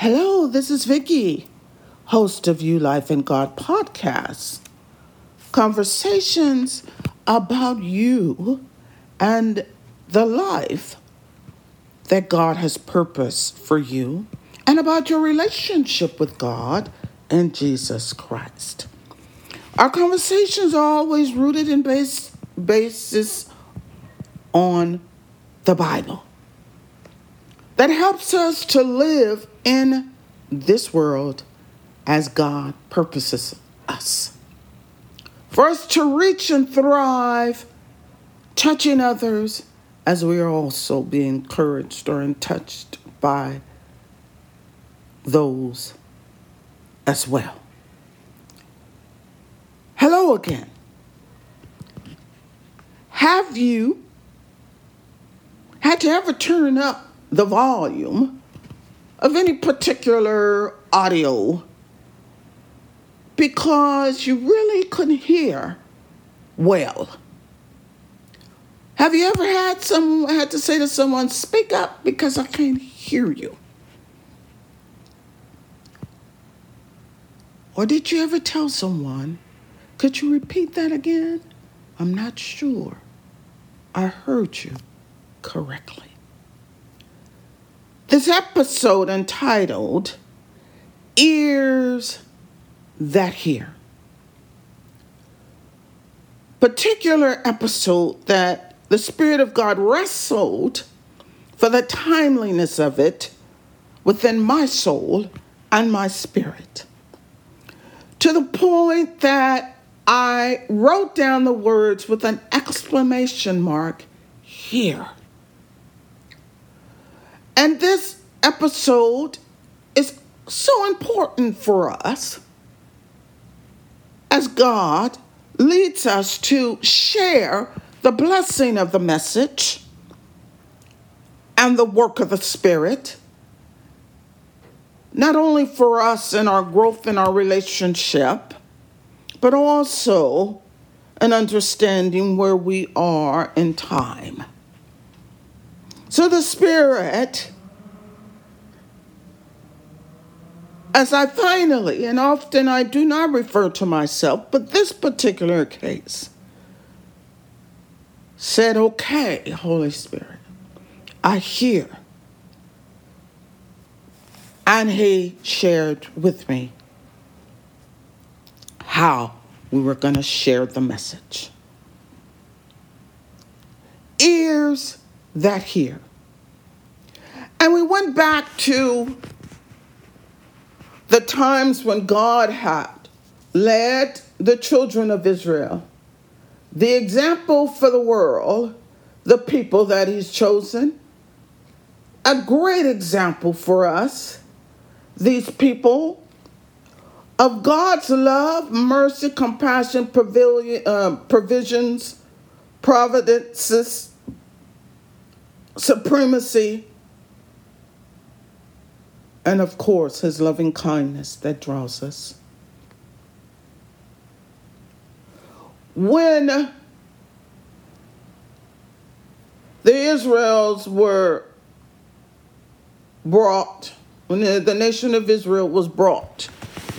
Hello, this is Vicki, host of You, Life and God Podcast. Conversations about you and the life that God has purposed for you and about your relationship with God and Jesus Christ. Our conversations are always rooted and basis on the Bible. That helps us to live in this world as God purposes us. For us to reach and thrive, touching others as we are also being encouraged or touched by those as well. Hello again. Have you had to ever turn up the volume of any particular audio because you really couldn't hear well? Have you ever had to say to someone, "Speak up because I can't hear you"? Or did you ever tell someone, "Could you repeat that again? I'm not sure I heard you correctly"? This episode, entitled Ears That Hear, particular episode that the Spirit of God wrestled for the timeliness of it within my soul and my spirit, to the point that I wrote down the words with an exclamation mark, "Hear." And this episode is so important for us as God leads us to share the blessing of the message and the work of the Spirit, not only for us in our growth in our relationship, but also an understanding where we are in time. So the Spirit, as I finally, and often I do not refer to myself, but this particular case, said, "Okay, Holy Spirit, I hear." And He shared with me how we were going to share the message. Ears that hear. And we went back to the times when God had led the children of Israel, the example for the world, the people that He's chosen, a great example for us, these people, of God's love, mercy, compassion, provisions, providences, supremacy, and of course, His loving kindness that draws us. When the Israelites were brought, when the nation of Israel was brought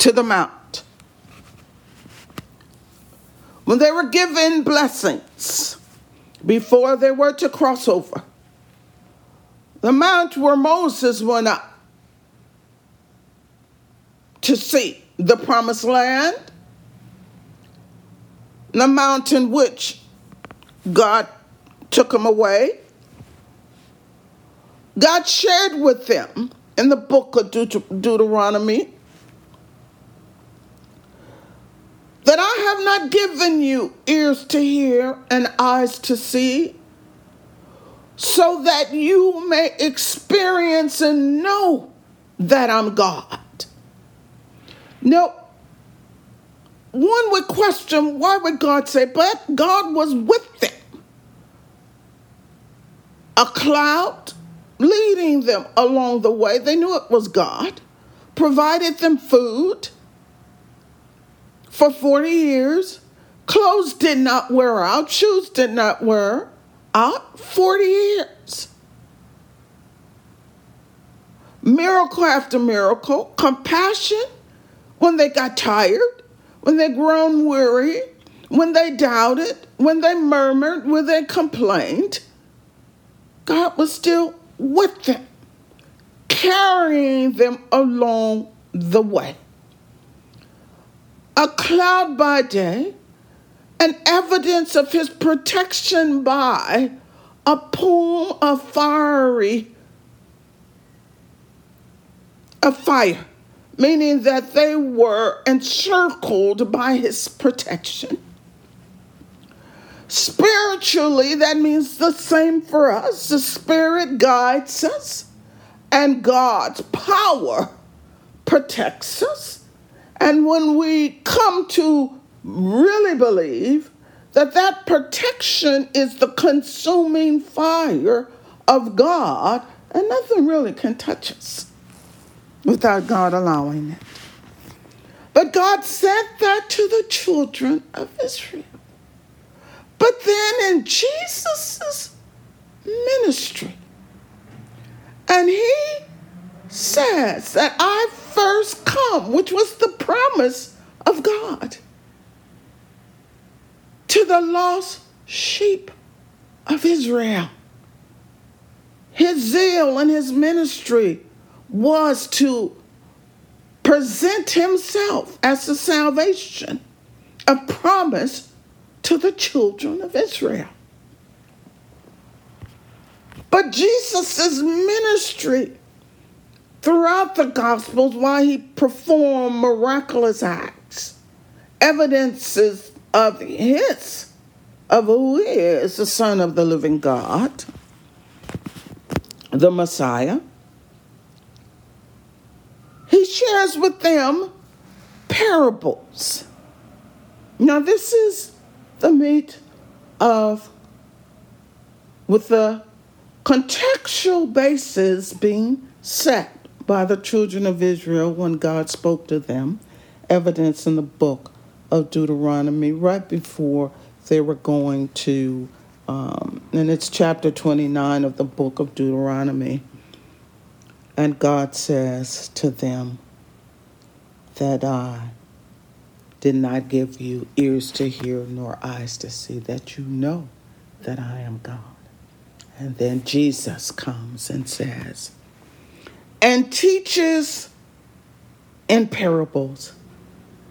to the mount, when they were given blessings before they were to cross over, the mount where Moses went up to see the promised land, the mountain which God took him away, God shared with them in the book of Deuteronomy that "I have not given you ears to hear and eyes to see, so that you may experience and know that I'm God." Now, one would question, why would God say, but God was with them. A cloud leading them along the way. They knew it was God. Provided them food for 40 years. Clothes did not wear out. Shoes did not wear out. 40 years. miracle after miracle, compassion when they got tired, when they grown weary, when they doubted, when they murmured, when they complained. God was still with them, carrying them along the way. A cloud by day, an evidence of his protection by a pool of fire, meaning that they were encircled by his protection. Spiritually, that means the same for us. The Spirit guides us, and God's power protects us. And when we come to really believe that that protection is the consuming fire of God, and nothing really can touch us without God allowing it. But God said that to the children of Israel. But then in Jesus' ministry, and he says that I first come, which was the promise of God, to the lost sheep of Israel. His zeal and his ministry was to present himself as the salvation, a promise to the children of Israel. But Jesus' ministry throughout the Gospels, while he performed miraculous acts, evidences of who he is, the Son of the living God, the Messiah. He shares with them parables. Now this is the meat of, with the contextual basis being set by the children of Israel when God spoke to them, evidence in the book of Deuteronomy right before they were going to, and it's chapter 29 of the book of Deuteronomy. And God says to them that I did not give you ears to hear nor eyes to see, that you know that I am God. And then Jesus comes and says, and teaches in parables,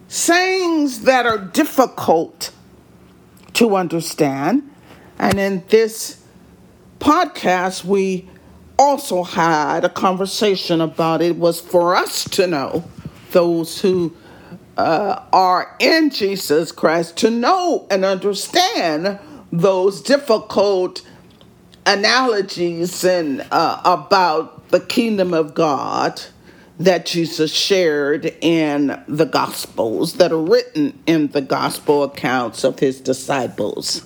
sayings that are difficult to understand. And in this podcast, we also had a conversation about it was for us to know, those who are in Jesus Christ, to know and understand those difficult analogies and about the kingdom of God that Jesus shared in the Gospels, that are written in the Gospel accounts of his disciples.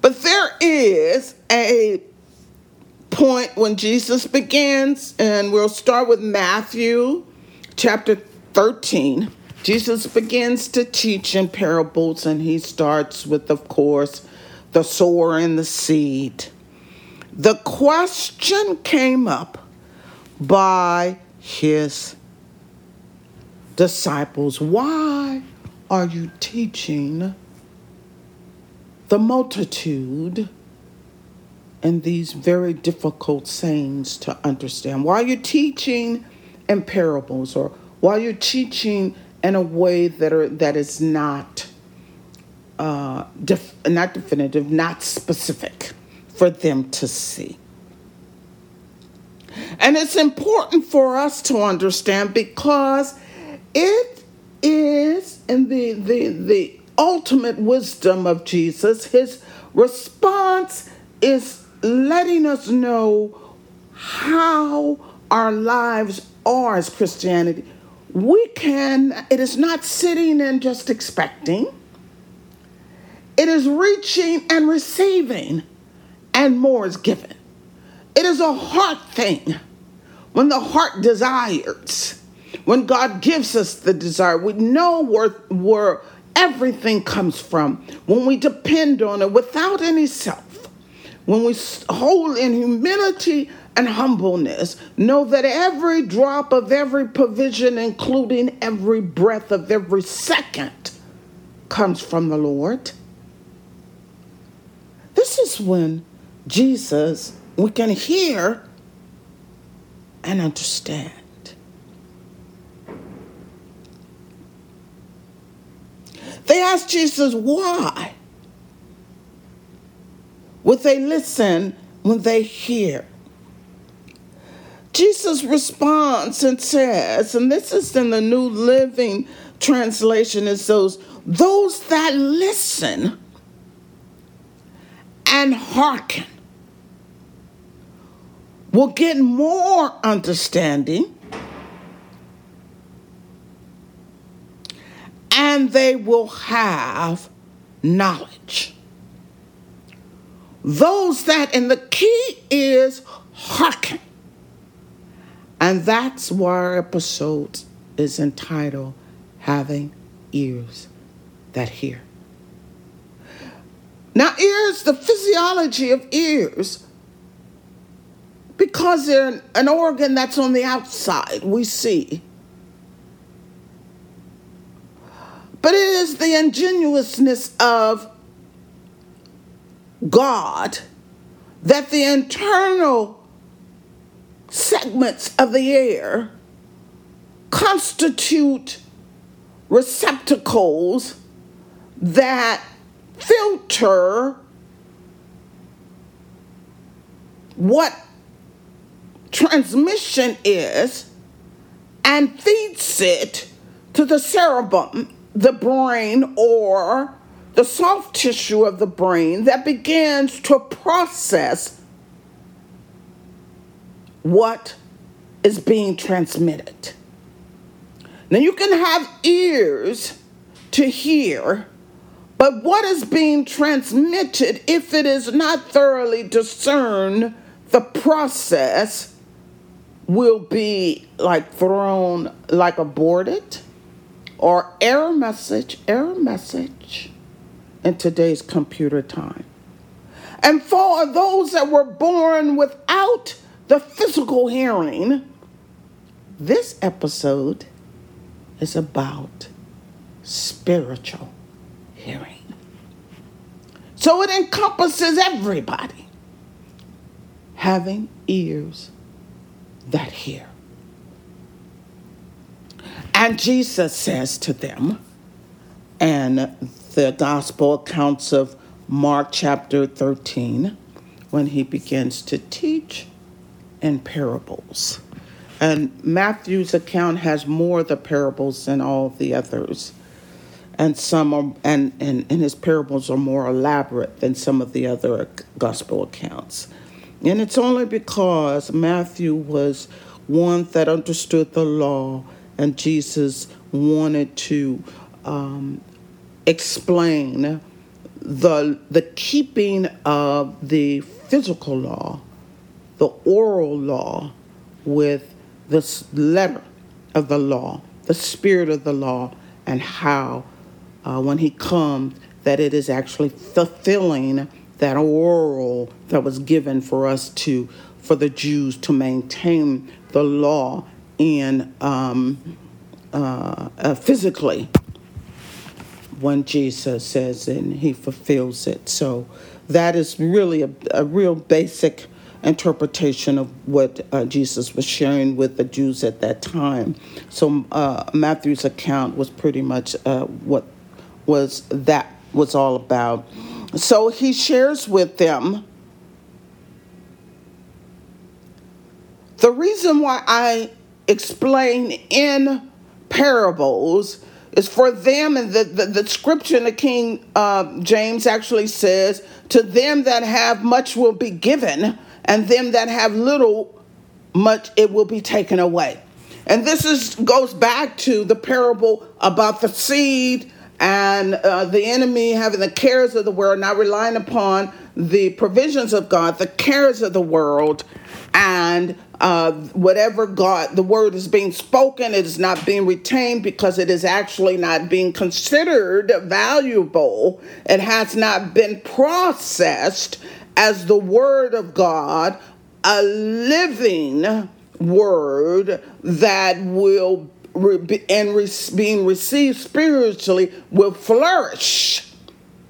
But there is a point when Jesus begins, and we'll start with Matthew Chapter 13, Jesus begins to teach in parables, and he starts with, of course, the sower and the seed. The question came up by his disciples, why are you teaching the multitude in these very difficult sayings to understand? Why are you teaching and parables, or while you're teaching in a way that is not not definitive, not specific for them to see. And it's important for us to understand, because it is in the ultimate wisdom of Jesus. His response is letting us know how our lives are as Christianity. It is not sitting and just expecting. It is reaching and receiving, and more is given. It is a heart thing. When the heart desires, when God gives us the desire, we know where everything comes from. When we depend on it without any self, when we hold in humility and humbleness. Know that every drop of every provision, including every breath of every second, comes from the Lord. This is when Jesus, we can hear and understand. They asked Jesus why would they listen when they hear? Jesus responds and says, and this is in the New Living Translation, it says, those that listen and hearken will get more understanding, and they will have knowledge. Those that, and the key is hearken. And that's why our episode is entitled, Having Ears That Hear. Now ears, the physiology of ears, because they're an organ that's on the outside, we see. But it is the ingenuousness of God that the internal segments of the ear constitute receptacles that filter what transmission is and feeds it to the cerebrum, the brain, or the soft tissue of the brain that begins to process what is being transmitted. Now you can have ears to hear, but what is being transmitted, if it is not thoroughly discerned, the process will be like aborted, or error message in today's computer time. And for those that were born without the physical hearing, this episode is about spiritual hearing. So it encompasses everybody. Having ears that hear. And Jesus says to them, and the gospel accounts of Mark chapter 13, when he begins to teach in parables. And Matthew's account has more of the parables than all the others. And some are, and his parables are more elaborate than some of the other gospel accounts. And it's only because Matthew was one that understood the law, and Jesus wanted to explain the keeping of the physical law, the oral law, with the letter of the law, the spirit of the law, and how when he comes, that it is actually fulfilling that oral that was given for us to, for the Jews to maintain the law in physically, when Jesus says and he fulfills it. So that is really a real basic interpretation of what Jesus was sharing with the Jews at that time. So Matthew's account was pretty much what was all about. So he shares with them the reason why I explain in parables is for them, and the scripture in the King James actually says, to them that have much will be given, and them that have little, much it will be taken away. And this goes back to the parable about the seed and the enemy having the cares of the world, not relying upon the provisions of God, the cares of the world, and whatever God, the word is being spoken, it is not being retained because it is actually not being considered valuable. It has not been processed as the word of God a living word that will being received spiritually will flourish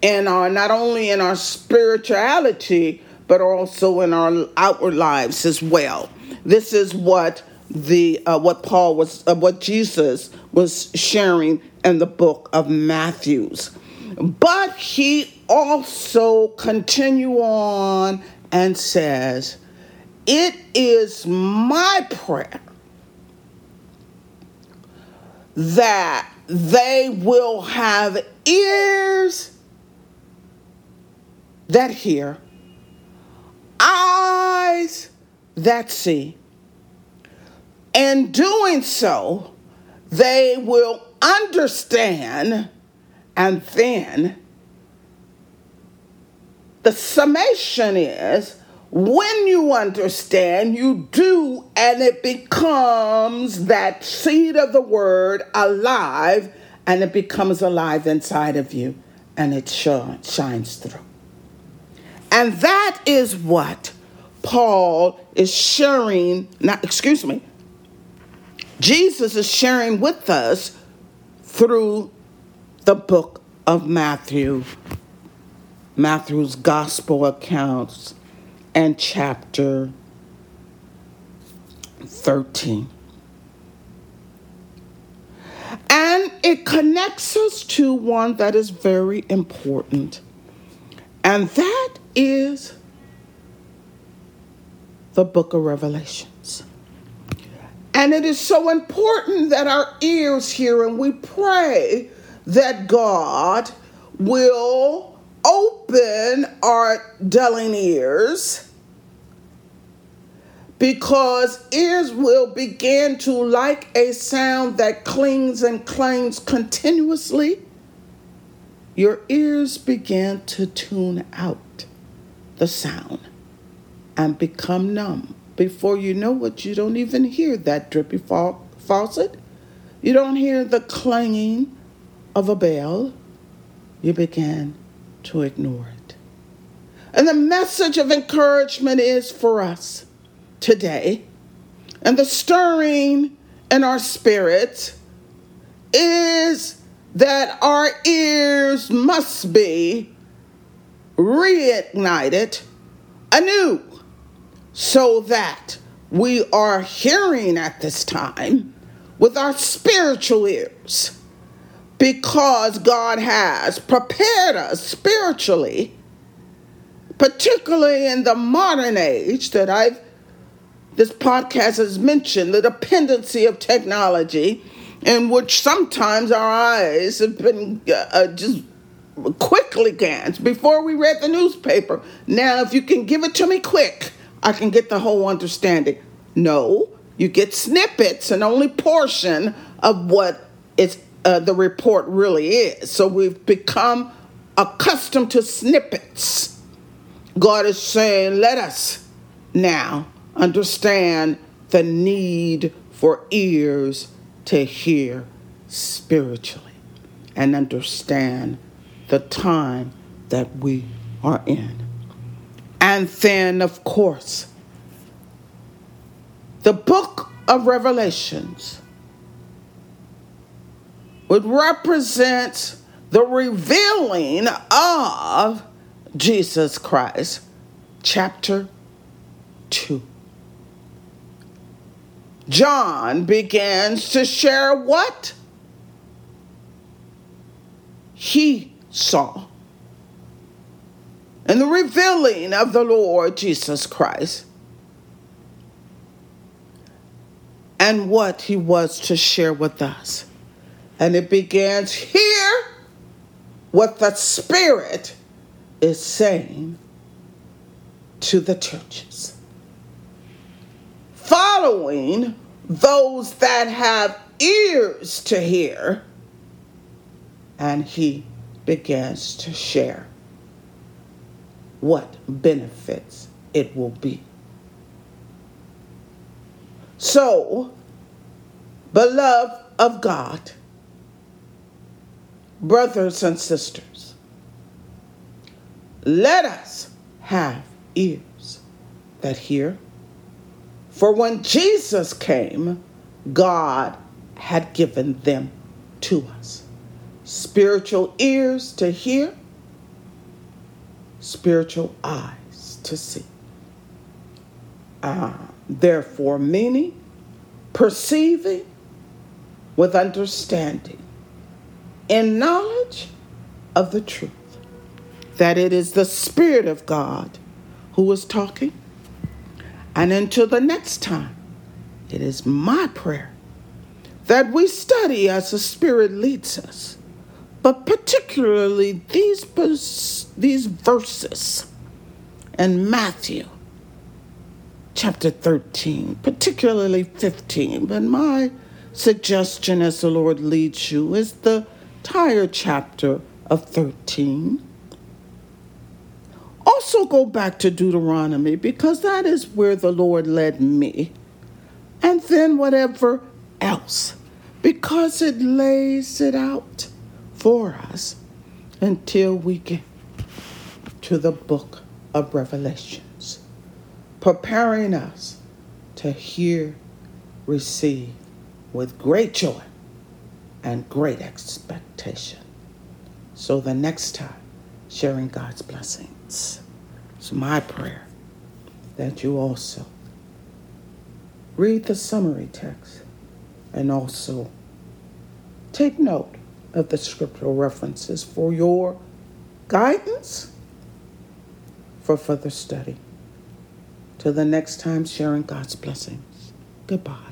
in our, not only in our spirituality, but also in our outward lives as well. This is what the what Jesus was sharing in the book of Matthew. But he also continue on and says, it is my prayer that they will have ears that hear, eyes that see. In doing so, they will understand. And then the summation is, when you understand, you do, and it becomes that seed of the word alive, and it becomes alive inside of you, and it shines through. And that is what Paul is sharing, Jesus is sharing with us through the book of Matthew, Matthew's gospel accounts, and chapter 13. And it connects us to one that is very important, and that is the book of Revelations. And it is so important that our ears hear, and we pray that God will open our dulling ears, because ears will begin to, like a sound that clings and clangs continuously, your ears begin to tune out the sound and become numb. Before you know it, you don't even hear that drippy faucet. You don't hear the clanging of a bell. You begin to ignore it. And the message of encouragement is for us today, and the stirring in our spirit is that our ears must be reignited anew, so that we are hearing at this time with our spiritual ears, because God has prepared us spiritually, particularly in the modern age that this podcast has mentioned, the dependency of technology, in which sometimes our eyes have been just quickly glanced. Before we read the newspaper, now if you can give it to me quick, I can get the whole understanding. No, you get snippets and only portion of what it's the report really is. So we've become accustomed to snippets. God is saying, let us now understand the need for ears to hear spiritually and understand the time that we are in. And then, of course, the book of Revelations would represent the revealing of Jesus Christ. Chapter 2. John begins to share what he saw in the revealing of the Lord Jesus Christ, and what he was to share with us. And it begins here what the Spirit is saying to the churches. Following those that have ears to hear, and he begins to share what benefits it will be. So, beloved of God, brothers and sisters, let us have ears that hear, For when Jesus came, God had given them to us. Spiritual ears to hear, spiritual eyes to see. Therefore, meaning, perceiving with understanding and knowledge of the truth, that it is the Spirit of God who is talking. And until the next time, it is my prayer that we study as the Spirit leads us, but particularly these verses in Matthew chapter 13, particularly 15. But my suggestion, as the Lord leads you, is the entire chapter of 13. Also go back to Deuteronomy, because that is where the Lord led me. And then whatever else, because it lays it out for us until we get to the book of Revelations, preparing us to hear, receive with great joy and great expectation. So the next time, sharing God's blessings. It's my prayer that you also read the summary text and also take note of the scriptural references for your guidance for further study. Till the next time, sharing God's blessings. Goodbye.